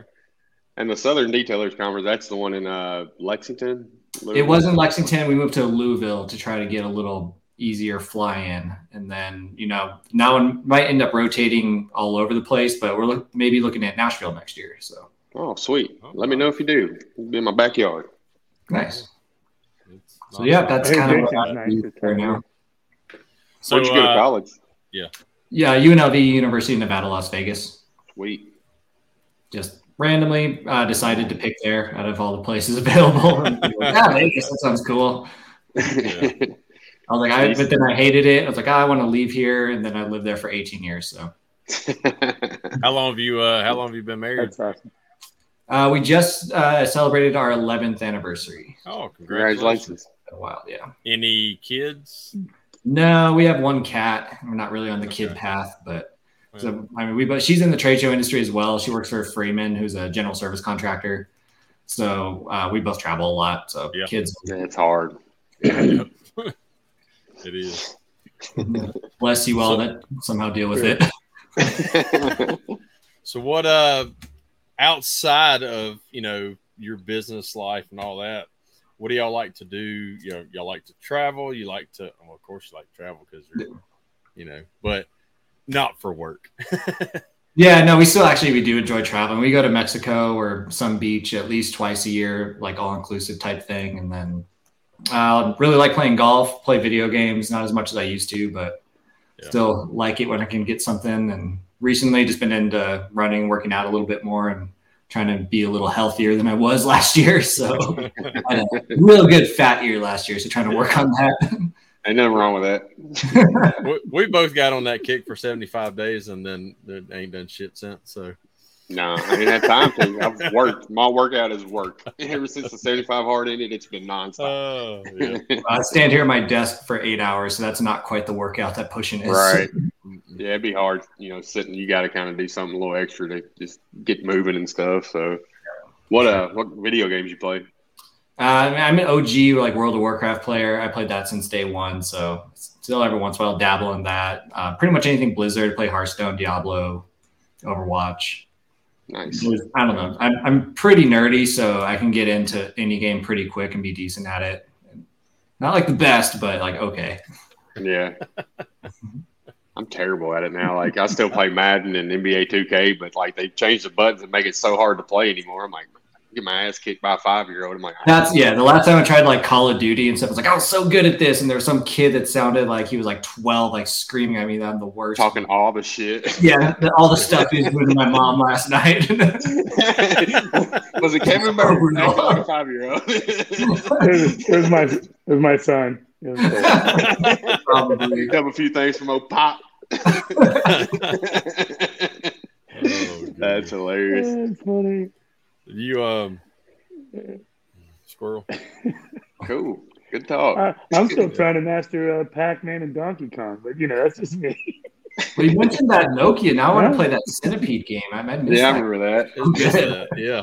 And the Southern Detailers Conference, that's the one in uh, Lexington? Louisville? It was in Lexington. We moved to Louisville to try to get a little easier fly in, and then you know now I might end up rotating all over the place, but we're look, maybe looking at Nashville next year. So oh sweet, oh, let me know if you do. It'll be in my backyard. Nice. It's so yeah, that's hey, kind of what I nice do right now. So where'd you go uh, to college? Yeah, yeah, U N L V, University of Nevada, Las Vegas. Sweet. Just randomly uh, decided to pick there out of all the places available. Yeah, Vegas. That sounds cool. Yeah. I was like, I, but then I hated it. I was like, oh, I want to leave here, and then I lived there for eighteen years. So, how long have you? Uh, how long have you been married? Awesome. Uh, we just uh, celebrated our eleventh anniversary. Oh, congratulations! A while, yeah. Any kids? No, we have one cat. We're not really on the okay. kid path, but well. so, I mean, we. But she's in the trade show industry as well. She works for Freeman, who's a general service contractor. So uh, we both travel a lot. So yeah. kids, yeah, it's hard. Yeah. It is. Bless you all so, that somehow deal with yeah. it. So what, uh, outside of, you know, your business life and all that, what do y'all like to do? You know, y'all like to travel. You like to, well, of course you like to travel because you're, you know, but not for work. Yeah, no, we still actually, we do enjoy traveling. We go to Mexico or some beach at least twice a year, like all-inclusive type thing. And then I uh, really like playing golf, play video games, not as much as I used to, but yeah. still like it when I can get something. And recently just been into running, working out a little bit more and trying to be a little healthier than I was last year. So I had a real good fat year last year, so trying to work on that. Ain't nothing wrong with that. we, we both got on that kick for seventy-five days, and then it ain't done shit since. So, no, nah, I ain't had time to. I've worked. My workout is work. Ever since the seventy-five hard ended, it's been nonstop. Uh, yeah. well, I stand here at my desk for eight hours, so that's not quite the workout that pushing is. Right. Yeah, it'd be hard. You know, sitting, you got to kind of do something a little extra to just get moving and stuff. So, what uh, what video games you play? Uh, I'm an O G, like World of Warcraft player. I played that since day one, so still every once in a while dabble in that. Uh, pretty much anything Blizzard. Play Hearthstone, Diablo, Overwatch. Nice. I don't know. I'm, I'm pretty nerdy, so I can get into any game pretty quick and be decent at it. Not like the best, but like okay. Yeah. I'm terrible at it now. Like I still play Madden and N B A two K, but like they've changed the buttons and make it so hard to play anymore. I'm like, get my ass kicked by a five-year-old. I'm like, that's yeah. The last time I tried like Call of Duty and stuff, I was like, I was so good at this, and there was some kid that sounded like he was like twelve, like screaming at me that I'm the worst. Talking all the shit. Yeah, the, all the stuff he was with my mom last night. Was it Kevin Bird? A five-year-old. it, was, it was my, it was my son. Was my Probably. Have a few things from old pop. Oh, that's hilarious. That's funny. You um squirrel. Cool. Good talk. Uh, I'm still trying to master uh, Pac-Man and Donkey Kong, but you know, that's just me. Well, you mentioned that Nokia. Now I want to play that Centipede game. I might miss yeah, that. I remember that. It's just, uh, yeah.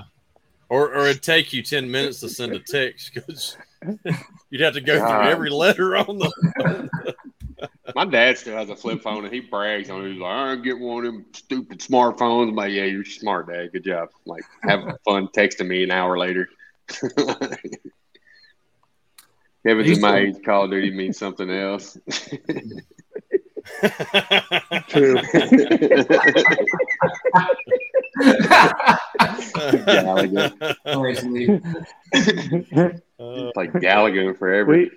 Or or it'd take you ten minutes to send a text because you'd have to go God. through every letter on the My dad still has a flip phone, and he brags on it. He's like, I don't get one of them stupid smartphones. I'm like, yeah, you're smart, Dad. Good job. I'm like, have fun texting me an hour later. Kevin's in my age, Call of Duty means something else. True. Galaga. It's like Galaga forever. We,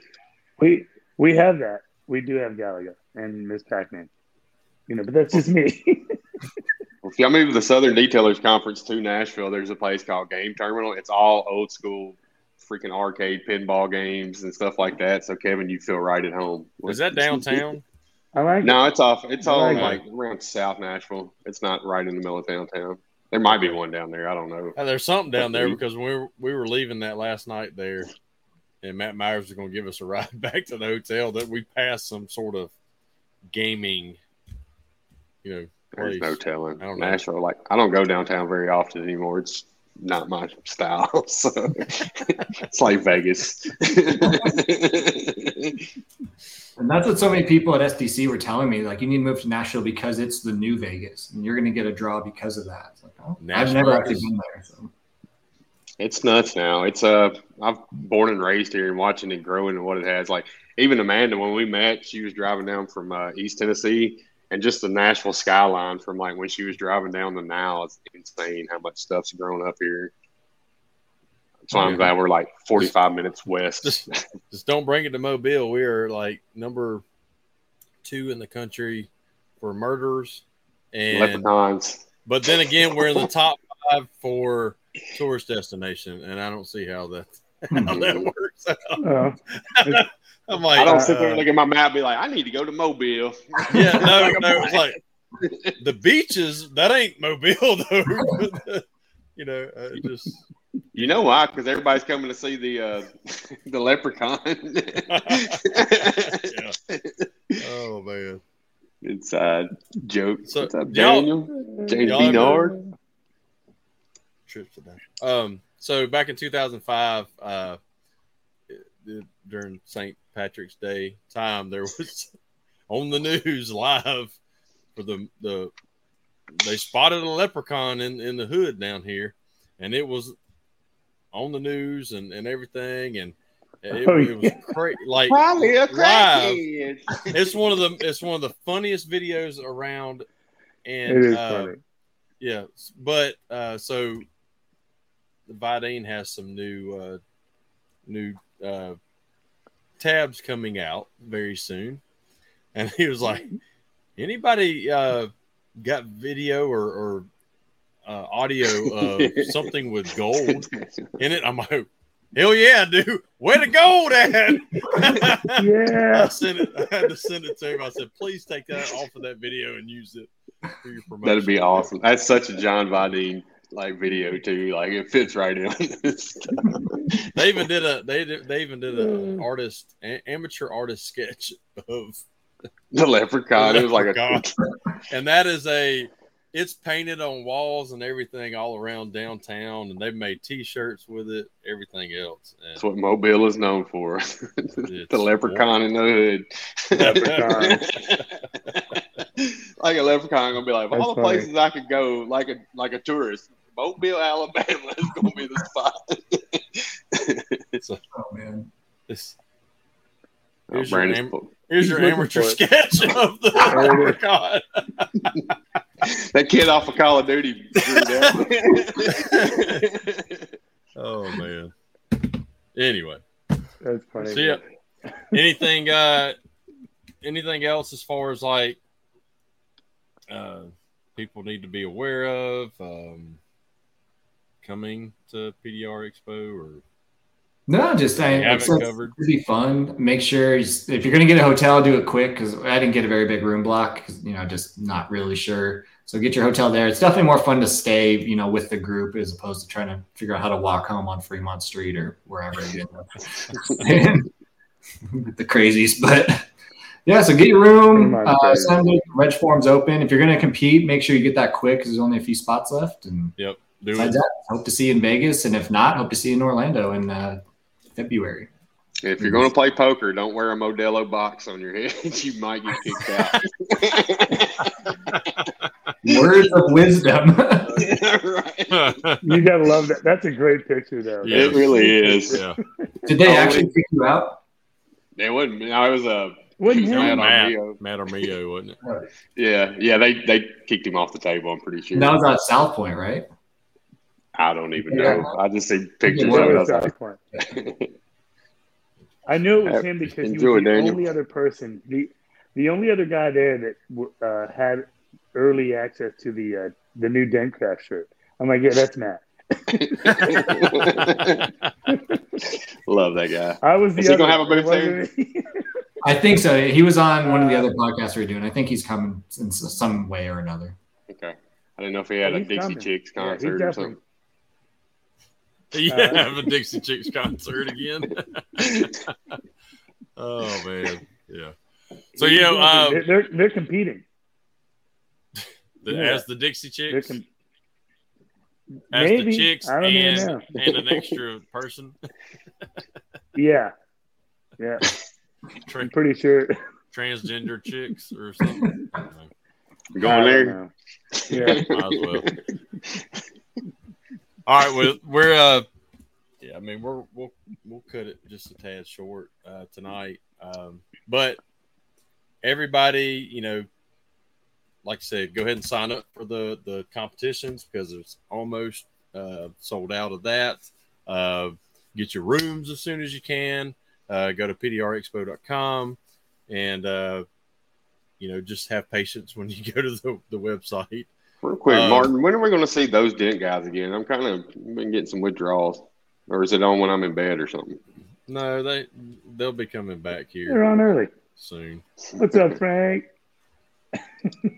we, we have that. We do have Galaga and Miss Pac-Man, you know, but that's just me. Well, if y'all move to the Southern Detailers Conference to Nashville, there's a place called Game Terminal. It's all old school, freaking arcade pinball games and stuff like that. So Kevin, you feel right at home. Is that downtown? I like. No, it. it's off. It's I all like, like around South Nashville. It's not right in the middle of downtown. There might be one down there. I don't know. Uh, there's something down there because we were, we were leaving that last night there. And Matt Myers is going to give us a ride back to the hotel that we passed some sort of gaming, you know, place. There's no telling. I don't know. Nashville, like, I don't go downtown very often anymore. It's not my style. So it's like Vegas. And that's what so many people at S D C were telling me. Like, you need to move to Nashville because it's the new Vegas. And you're going to get a draw because of that. It's like, oh, I've never actually been there, so. It's nuts now. It's uh, I'm born and raised here and watching it growing and what it has. Like even Amanda, when we met, she was driving down from uh, East Tennessee, and just the Nashville skyline from like when she was driving down to now, it's insane how much stuff's grown up here. So I'm glad we're like forty-five minutes west. Just, just don't bring it to Mobile. We are like number two in the country for murders and leprechauns. But then again, we're in the top five for tourist destination, and I don't see how that how that works out. Uh, I'm like, I don't sit there and look at my map and be like, I need to go to Mobile. Yeah, no, no, it's like the beaches that ain't Mobile though. You know, uh, just you know why? Because everybody's coming to see the uh, the leprechaun. Yeah. Oh man, it's a joke. So, What's up, Daniel? James Benard. Trips today. Um, so back in two thousand five, uh, it, it, during Saint Patrick's Day time, there was on the news live for the the they spotted a leprechaun in, in the hood down here, and it was on the news and, and everything, and It, oh, it was yeah. crazy. Like probably a crackhead. It's one of the it's one of the funniest videos around. And it is uh, funny. Yeah, but uh, so the Videen has some new uh, new uh, tabs coming out very soon, and he was like, "Anybody uh, got video or, or uh, audio of something with gold in it?" I'm like, "Hell yeah, dude! Way to go, Dad!" Yeah, I sent it. I had to send it to him. I said, "Please take that off of that video and use it." That'd be awesome. That's such a John Videen like video too. Like it fits right in. They even did a they did, they even did an artist a, amateur artist sketch of the leprechaun. The it was leprechaun. Like a, and that is a it's painted on walls and everything all around downtown, and they've made T-shirts with it. Everything else. And that's what Mobile is known for. The leprechaun in the hood. Leprechaun. Like a leprechaun gonna be like, of all the places I could go, like a like a tourist, Mobile, Alabama is gonna be the spot. So, oh man, this, here's, oh, your am, here's your amateur sketch of the leprechaun. That kid off of Call of Duty. Oh man. Anyway, that's funny. So, yeah, anything, uh, anything else as far as like. Uh, people need to be aware of um, coming to P D R Expo or no, just I have it covered. It'd be fun. Make sure you, if you're going to get a hotel, do it quick because I didn't get a very big room block. You know, just not really sure. So get your hotel there. It's definitely more fun to stay, you know, with the group as opposed to trying to figure out how to walk home on Fremont Street or wherever. You know. The crazies, but. Yeah, so get your room. Uh, Sunday, reg form's open. If you're going to compete, make sure you get that quick because there's only a few spots left. And yep, besides that, hope to see you in Vegas, and if not, hope to see you in Orlando in uh, February. If you're going to play poker, don't wear a Modelo box on your head. You might get kicked out. Words of wisdom. Yeah, right. You gotta love that. That's a great picture, though. Yeah, it really is. Yeah. Did they oh, actually kick you out? They wouldn't. I was a. Uh, Wouldn't Matt, Armio. Matt Armio, wasn't it? Yeah, yeah, they, they kicked him off the table, I'm pretty sure. And that was at South Point, right? I don't even yeah. know. I just see pictures yeah, of it. South like, Point. Yeah. I knew it was him because he was the Daniel. only other person, the the only other guy there that uh, had early access to the uh, the new Dentcraft shirt. I'm like, yeah, that's Matt. Love that guy. I was the Is other, he going to have a birthday? I think so. He was on one of the other podcasts we were doing. I think he's coming in some way or another. Okay. I didn't know if he had yeah, a Dixie coming. Chicks concert yeah, or something. Yeah, uh, have a Dixie Chicks concert again. Oh, man. Yeah. So, you know. Um, they're, they're, they're competing. The, yeah. As the Dixie Chicks? Com- as maybe. The Chicks I don't and, even know. And an extra person? Yeah. Yeah. Tra- I'm pretty sure transgender chicks or something. You're going there, yeah. Might as well. All right, well, we're uh, yeah. I mean, we're we'll we'll cut it just a tad short uh, tonight, um, but everybody, you know, like I said, go ahead and sign up for the the competitions because it's almost uh, sold out of that. Uh, get your rooms as soon as you can. Uh, go to P D R expo dot com and, uh, you know, just have patience when you go to the, the website. Real quick, um, Martin, when are we going to see those Dent guys again? I'm kind of been getting some withdrawals. Or is it on when I'm in bed or something? No, they, they'll be coming back here. They're on early. Soon. What's up, Frank? Yeah,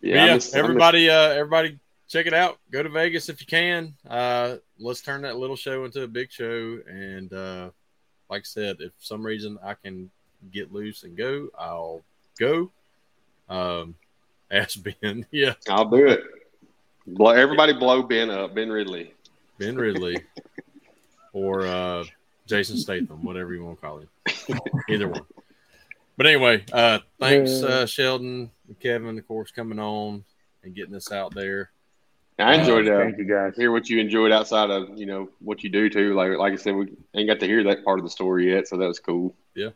yeah just, everybody, uh, everybody check it out. Go to Vegas if you can. Uh, let's turn that little show into a big show and, uh, like I said, if for some reason I can get loose and go, I'll go. Um, ask Ben. Yeah. I'll do it. Blow, everybody blow Ben up. Ben Ridley. Ben Ridley. Or uh, Jason Statham, whatever you want to call him. Either one. But anyway, uh, thanks, uh, Sheldon and Kevin, of course, coming on and getting us out there. I enjoyed uh, Thank you guys. Hear what you enjoyed outside of, you know, what you do too. Like like I said, we ain't got to hear that part of the story yet, so that was cool. Yeah.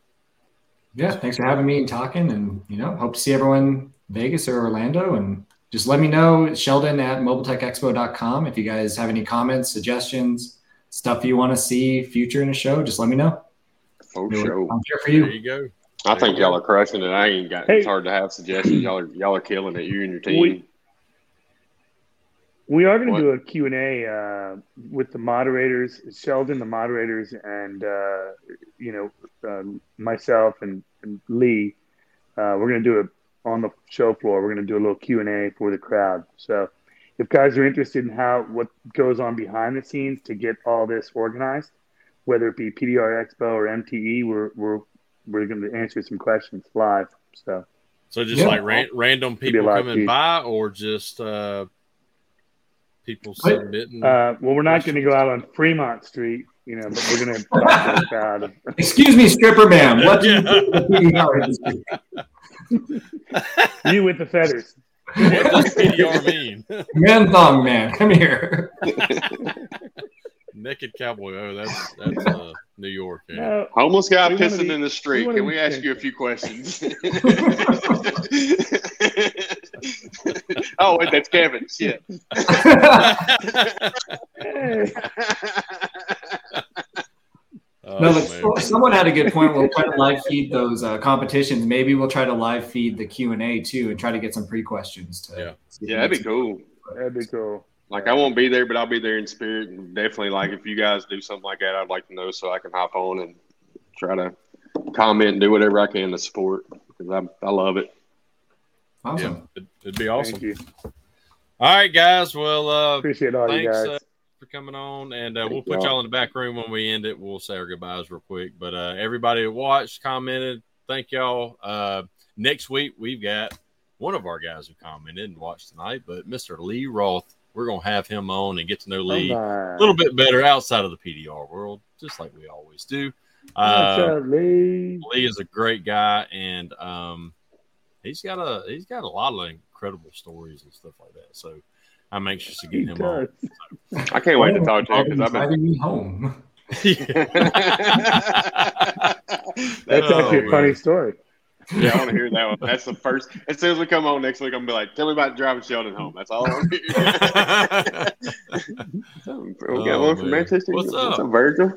Yeah, thanks for having me and talking, and, you know, hope to see everyone in Vegas or Orlando, and just let me know, Sheldon at mobile tech expo dot com, if you guys have any comments, suggestions, stuff you want to see future in a show, just let me know. For anyway, sure. I'm here for you. There you go. I there think y'all go. are crushing it. I ain't got hey. It's hard to have suggestions. Y'all are, y'all are killing it, you and your team. We- We are going to do a Q and A uh, with the moderators, Sheldon, the moderators, and, uh, you know, um, myself and, and Lee. Uh, we're going to do it on the show floor. We're going to do a little Q and A for the crowd. So if guys are interested in how what goes on behind the scenes to get all this organized, whether it be P D R Expo or M T E, we're we're, we're going to answer some questions live. So, so just yeah. like ran- random people coming by or just uh... – people submitting. Uh, well, we're not going to go out on Fremont Street, you know, but we're going to talk to the crowd. Excuse me, stripper ma'am. What yeah. do you with the feathers? What does P D R mean? Man thong man, come here. Naked cowboy. Oh, that's that's uh, New York. Yeah. No, homeless guy pissing be, in the street. Can we ask you a few questions? Oh, wait, that's Kevin. Shit. Hey. Oh, no, look, someone had a good point. We'll try to live feed those uh, competitions. Maybe we'll try to live feed the Q and A too, and try to get some pre questions. To yeah, yeah, that'd be cool. That'd be cool. Like, I won't be there, but I'll be there in spirit. And definitely, like, if you guys do something like that, I'd like to know so I can hop on and try to comment and do whatever I can to support, because I I love it. Awesome. Yeah, it'd be awesome. Thank you. All right, guys. Well, uh, appreciate all thanks, you guys uh, for coming on. And uh, we'll put y'all. y'all in the back room when we end it. We'll say our goodbyes real quick. But uh, everybody who watched, commented, thank y'all. Uh, next week, we've got one of our guys who commented and watched tonight, but Mister Lee Roth. We're going to have him on and get to know Lee a little bit better outside of the P D R world, just like we always do. Uh, up, Lee? Lee is a great guy, and um, he's got a he's got a lot of incredible stories and stuff like that. So I'm anxious to get he him does. on. So. I can't wait to talk to him because I've been driving me home. That's oh, actually a man. funny story. Yeah, I want to hear that one. That's the first. As soon as we come on next week, I'm going to be like, tell me about driving Sheldon home. That's all I want to hear. We got oh, one from Manchester. What's up? What's up, Virgil?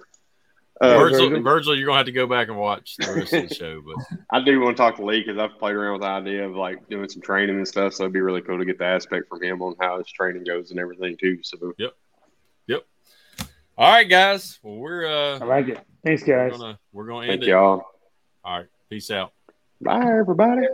Uh, Virgil, Virgil? Virgil, you're going to have to go back and watch the rest of the show. But I do want to talk to Lee because I've played around with the idea of, like, doing some training and stuff. So it'd be really cool to get the aspect from him on how his training goes and everything, too. So Yep. Yep. All right, guys. Well, we're uh, – I like it. Thanks, guys. We're gonna, we're gonna end Thank it. Thank y'all. All right. Peace out. Bye, everybody.